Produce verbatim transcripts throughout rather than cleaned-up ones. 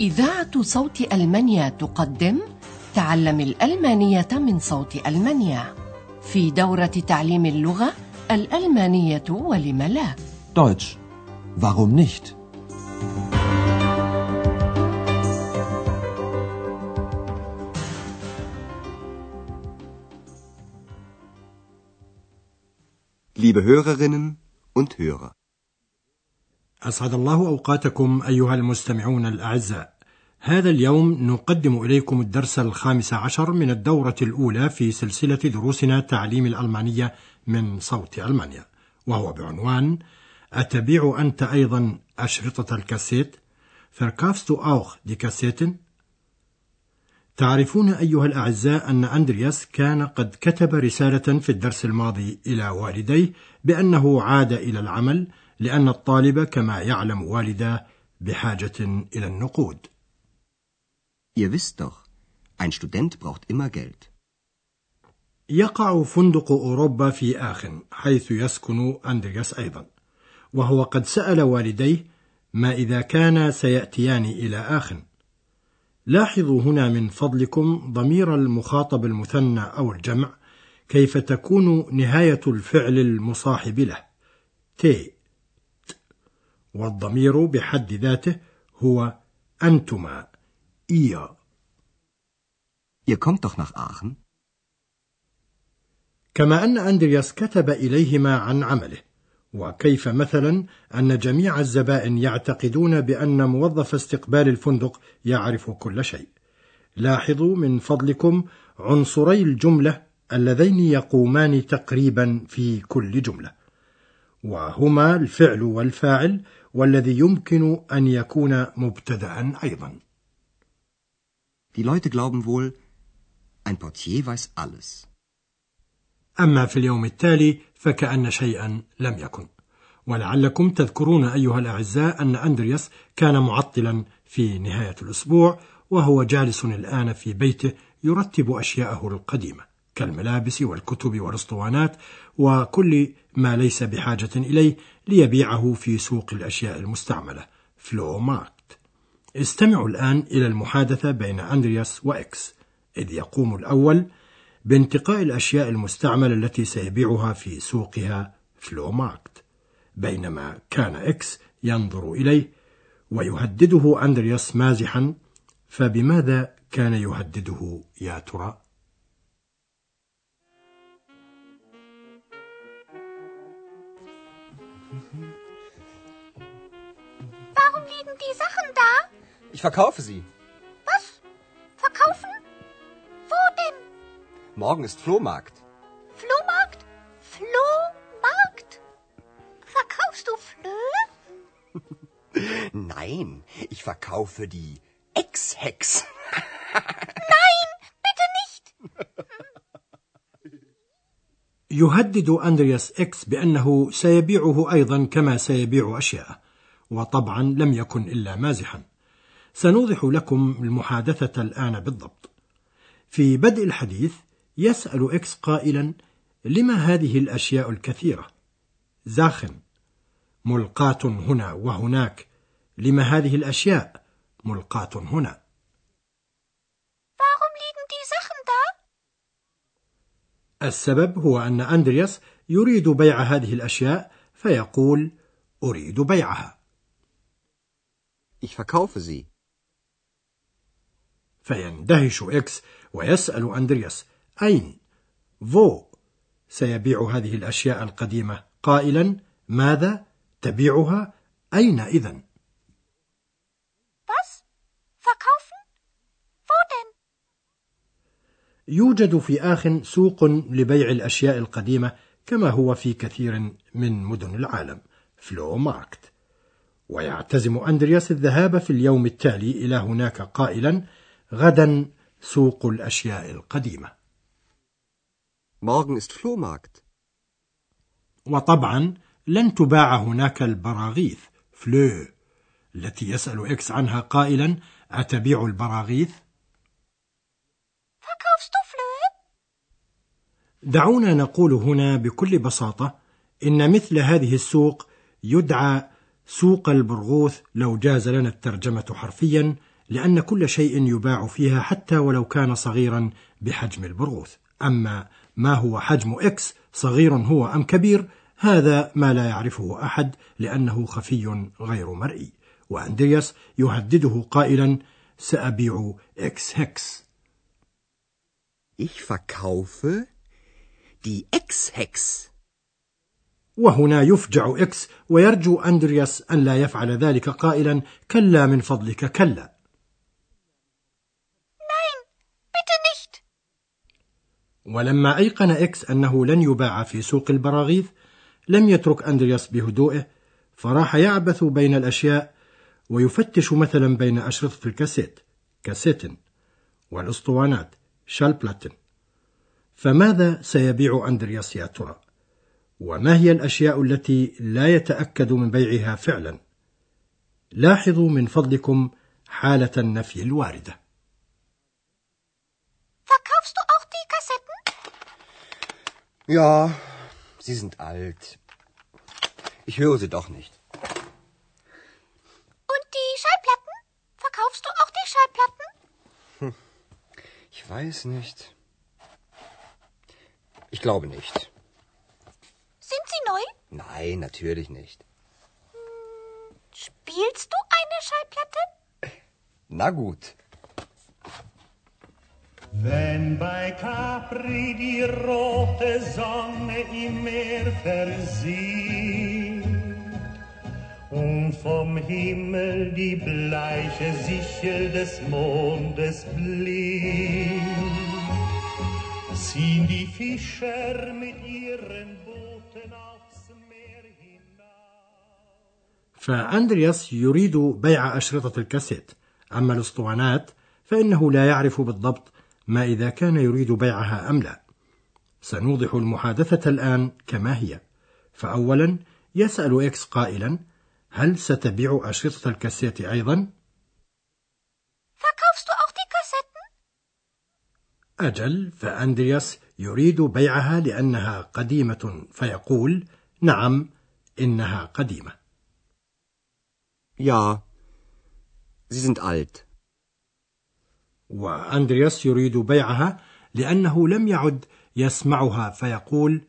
إذاعة صوت ألمانيا تقدم تعلم الألمانية من صوت ألمانيا في دورة تعليم اللغة الألمانية ولم لا. Deutsch. Warum nicht? Liebe Hörerinnen und Hörer. أسعد الله أوقاتكم أيها المستمعون الأعزاء. هذا اليوم نقدم إليكم الدرس الخامس عشر من الدورة الأولى في سلسلة دروسنا تعليم الألمانية من صوت ألمانيا، وهو بعنوان أتبيع أنت أيضا أشرطة الكاسيت؟ Verkaufst du auch die Kassetten؟ تعرفون أيها الأعزاء أن أندرياس كان قد كتب رسالة في الدرس الماضي إلى والديه بأنه عاد إلى العمل لأن الطالب كما يعلم والده بحاجة إلى النقود. Ihr wisst doch, ein Student braucht immer Geld. يقع فندق أوروبا في آخن حيث يسكن أندرياس أيضا، وهو قد سأل والديه ما إذا كان سيأتيان إلى آخن. لاحظوا هنا من فضلكم ضمير المخاطب المثنى أو الجمع كيف تكون نهاية الفعل المصاحب له تي، والضمير بحد ذاته هو أنتما ihr. Ihr kommt doch nach Aachen. كما أن أندرياس كتب إليهما عن عمله، وكيف مثلا أن جميع الزبائن يعتقدون بأن موظف استقبال الفندق يعرف كل شيء. لاحظوا من فضلكم عنصري الجملة اللذين يقومان تقريبا في كل جملة، وهما الفعل والفاعل والذي يمكن أن يكون مبتدأ أيضا. Die Leute glauben wohl, ein Portier weiß alles. أما في اليوم التالي فكأن شيئا لم يكن، ولعلكم تذكرون أيها الأعزاء أن أندرياس كان معطلا في نهاية الأسبوع، وهو جالس الآن في بيته يرتب أشياءه القديمة كالملابس والكتب والأسطوانات وكل ما ليس بحاجة إليه ليبيعه في سوق الأشياء المستعملة فلوماركت. استمعوا الآن إلى المحادثة بين أندرياس وإكس، إذ يقوم الأول بانتقاء الأشياء المستعملة التي سيبيعها في سوقها فلوماركت، بينما كان إكس ينظر إليه ويهدده أندرياس مازحا. فبماذا كان يهدده يا ترى؟ Warum liegen die Sachen da? Ich verkaufe sie. Was? Verkaufen? Wo denn? Morgen ist Flohmarkt. Flohmarkt? Flohmarkt? Verkaufst du Flöhe? Nein, ich verkaufe die Ex-Hex. Nein, bitte nicht. يهدد أندرياس إكس بأنه سيبيعه أيضا كما سيبيع أشياء، وطبعا لم يكن إلا مازحا. سنوضح لكم المحادثة الآن بالضبط. في بدء الحديث يسأل إكس قائلا لما هذه الأشياء الكثيرة؟ زاخن ملقاة هنا وهناك، لما هذه الأشياء ملقاة هنا؟ السبب هو أن أندرياس يريد بيع هذه الأشياء فيقول أريد بيعها. Ich verkaufe sie. فيندهش إكس ويسأل أندرياس أين فو سيبيع هذه الأشياء القديمة، قائلا ماذا تبيعها أين إذن؟ Was? Verkaufen? Wo denn? يوجد في آخن سوق لبيع الأشياء القديمة كما هو في كثير من مدن العالم فلوماركت، ويعتزم أندرياس الذهاب في اليوم التالي إلى هناك قائلا غدا سوق الأشياء القديمة. Morgen ist Flohmarkt. وطبعا لن تباع هناك البراغيث فلو التي يسأل إكس عنها قائلا أتبيع البراغيث؟ Verkaufst du Flöhe؟ دعونا نقول هنا بكل بساطة إن مثل هذه السوق يدعى سوق البرغوث لو جاز لنا الترجمة حرفيا، لأن كل شيء يباع فيها حتى ولو كان صغيرا بحجم البرغوث. أما ما هو حجم إكس، صغير هو أم كبير، هذا ما لا يعرفه أحد لأنه خفي غير مرئي. وأندرياس يهدده قائلا: سأبيع إكس هكس. Ich verkaufe die X-Hex. وهنا يفجع إكس ويرجو أندرياس أن لا يفعل ذلك قائلا: كلا من فضلك، كلا. Nein, bitte nicht. ولما أيقن إكس أنه لن يباع في سوق البراغيث لم يترك أندرياس بهدوئه، فراح يعبث بين الأشياء ويفتش مثلا بين أشرطة الكاسيت، كاسيتن، والأسطوانات، شالبلاتن. فماذا سيبيع أندرياس يا ترى؟ وما هي الأشياء التي لا يتأكد من بيعها فعلا؟ لاحظوا من فضلكم حالة النفي الواردة. Verkaufst du auch die Kassetten? Ja, sie sind alt. Ich höre sie doch nicht. Und die Schallplatten? Verkaufst du auch die Schallplatten? Hm. Ich weiß nicht. Ich glaube nicht. Sind sie neu? Nein, natürlich nicht. Spielst du eine Schallplatte? Na gut. Wenn bei Capri die rote Sonne im Meer versieht und vom Himmel die bleiche Sichel des Mondes blinkt, ziehen die Fischer mit ihren Booten aufs Meer hinaus. فأندرياس يريد بيع أشرطة الكاسيت. أما الأسطوانات فإنه لا يعرف بالضبط ما إذا كان يريد بيعها أم لا. سنوضح المحادثة الآن كما هي. فأولا يسأل إكس قائلا: هل ستبيع أشرطة الكاسيت أيضا؟ Verkaufst du auch die Kassetten? أجل، فأندرياس يريد بيعها لأنها قديمة، فيقول: نعم، إنها قديمة. Ja, sie sind alt. وأندرياس يريد بيعها لأنه لم يعد يسمعها، فيقول: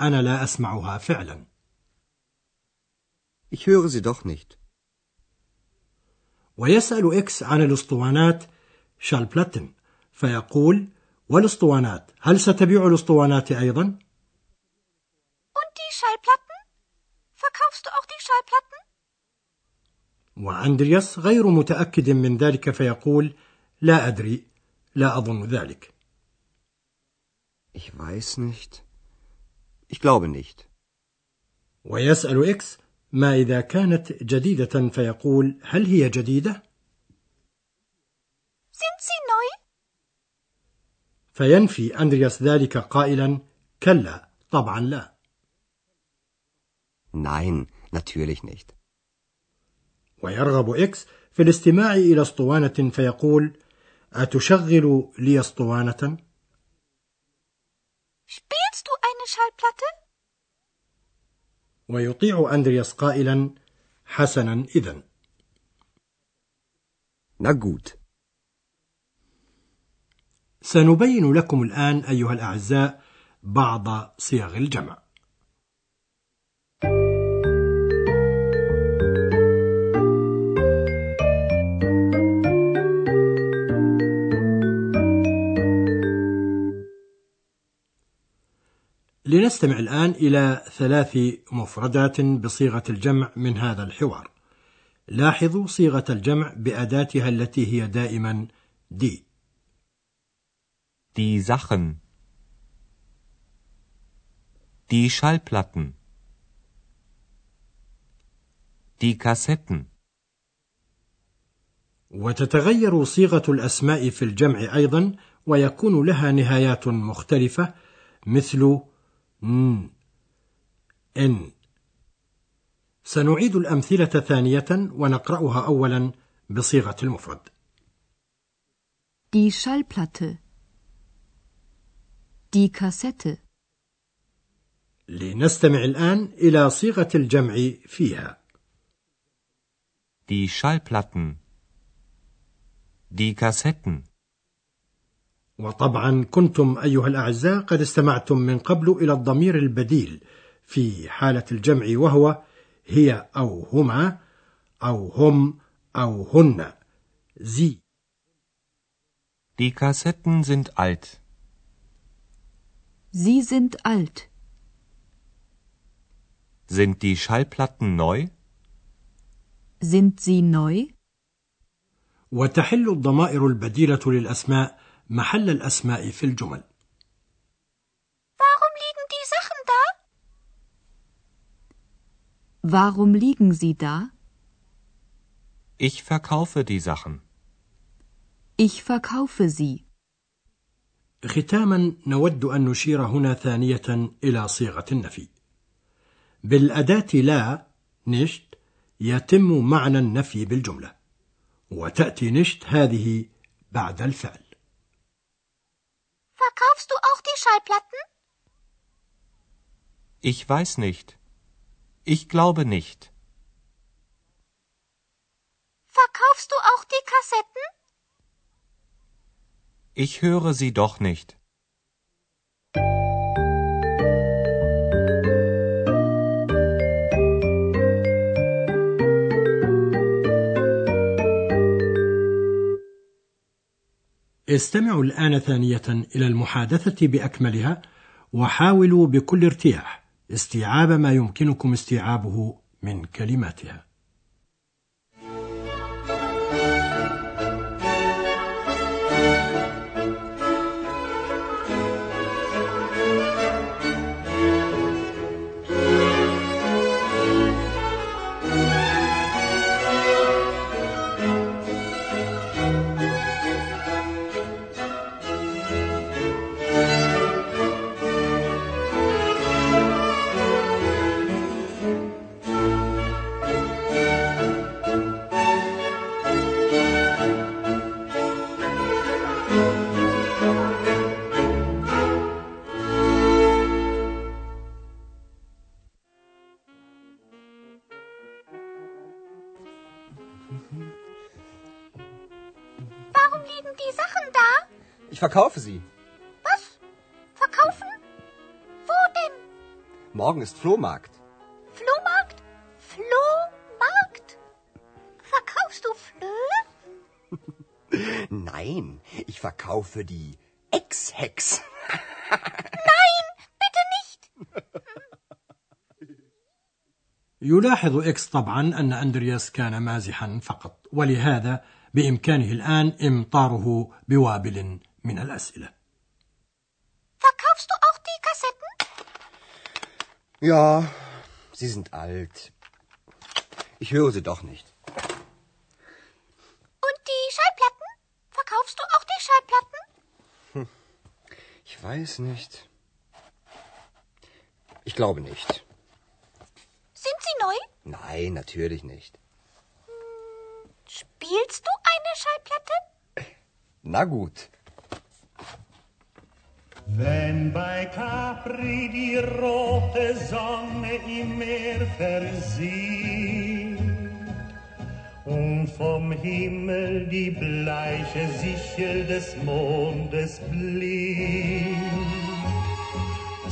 أنا لا أسمعها فعلا. Ich höre sie doch nicht. ويسأل إكس عن الأسطوانات، شالبلاتن، فيقول: والأسطوانات، هل ستبيع الأسطوانات أيضا؟ Und die Schallplatten? Verkaufst du auch die Schallplatten? وأندرياس غير متأكد من ذلك، فيقول: لا أدري، لا أظن ذلك. Ich weiß nicht. Ich glaube nicht. ويسأل إكس ما إذا كانت جديدة، فيقول: هل هي جديدة؟ Sind sie neu? فينفي أندرياس ذلك قائلا: كلا، طبعا لا. Nein, natürlich nicht. ويرغب إكس في الاستماع إلى اسطوانة، فيقول: أتشغل لي اسطوانة؟ Spielst du eine Schallplatte? ويطيع أندرياس قائلا: حسنا إذن. Na gut. سنبين لكم الآن أيها الأعزاء بعض صيغ الجمع. لنستمع الآن إلى ثلاث مفردات بصيغة الجمع من هذا الحوار. لاحظوا صيغة الجمع بأداتها التي هي دائما دي. Die Sachen, die Schallplatten, die Kassetten. وتتغير صيغة الأسماء في الجمع أيضا، ويكون لها نهايات مختلفة مثل ن، إن. سنعيد الأمثلة ثانية ونقرأها أولا بصيغة المفرد. Die Schallplatte, Die Kassette. لنستمع الآن إلى صيغة الجمع فيها. Die Schallplatten, Die Kassetten. وطبعا كنتم أيها الأعزاء قد استمعتم من قبل إلى الضمير البديل في حالة الجمع وهو هي أو هما أو هم أو هن. Sie. Die Kassetten sind alt. Sie sind alt. Sind die Schallplatten neu? Sind sie neu? وتحل الضمائر البديلة للأسماء محل الأسماء في الجمل. Warum liegen die Sachen da? Warum liegen sie da? Ich verkaufe die Sachen. Ich verkaufe sie. ختاما نود أن نشير هنا ثانية إلى صيغة النفي. بالأداة لا نشت يتم معنى النفي بالجملة، وتأتي نشت هذه بعد الفعل. Verkaufst du auch die Schallplatten? Ich weiß nicht. Ich glaube nicht. Verkaufst du auch die Kassetten? Ich höre sie doch nicht. استمعوا الآن ثانية إلى المحادثة بأكملها وحاولوا بكل ارتياح استيعاب ما يمكنكم استيعابه من كلماتها. Warum liegen die Sachen da? Ich verkaufe sie. Was? Verkaufen? Wo denn? Morgen ist Flohmarkt. Flohmarkt? Flohmarkt? Verkaufst du Flöhe? Nein, ich verkaufe die Ex-Hex. Nein, bitte nicht. يلاحظ إكس طبعا أن أندرياس كان مازحا فقط، ولهذا بإمكانه الآن إمطاره بوابل من الأسئلة. Verkaufst du auch die Kassetten? Ja, sie sind alt. Ich höre sie doch nicht. Und die Schallplatten? Verkaufst du auch die Schallplatten? Hm. Ich weiß nicht. Ich glaube nicht. Sind sie neu? Nein, natürlich nicht. Spielst du eine Schallplatte? Na gut. Wenn bei Capri die rote Sonne im Meer versieht und vom Himmel die bleiche Sichel des Mondes blinkt,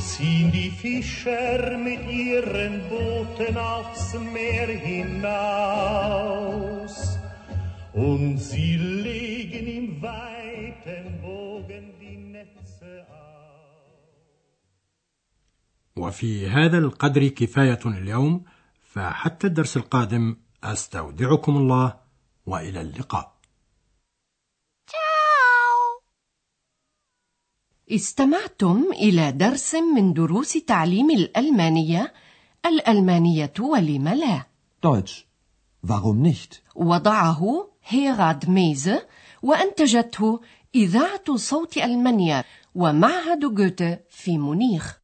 ziehen die Fischer mit ihren Booten aufs Meer hinaus und sie legen im weiten Bogen die Netze aus. وفي هذا القدر كفاية اليوم، فحتى الدرس القادم أستودعكم الله وإلى اللقاء. استمعتم إلى درس من دروس تعليم الألمانية، الألمانية ولم لا؟ Deutsch. Warum nicht؟ وضعه هيراد ميزه وأنتجته إذاعة صوت ألمانيا ومعهد غوته في مونيخ.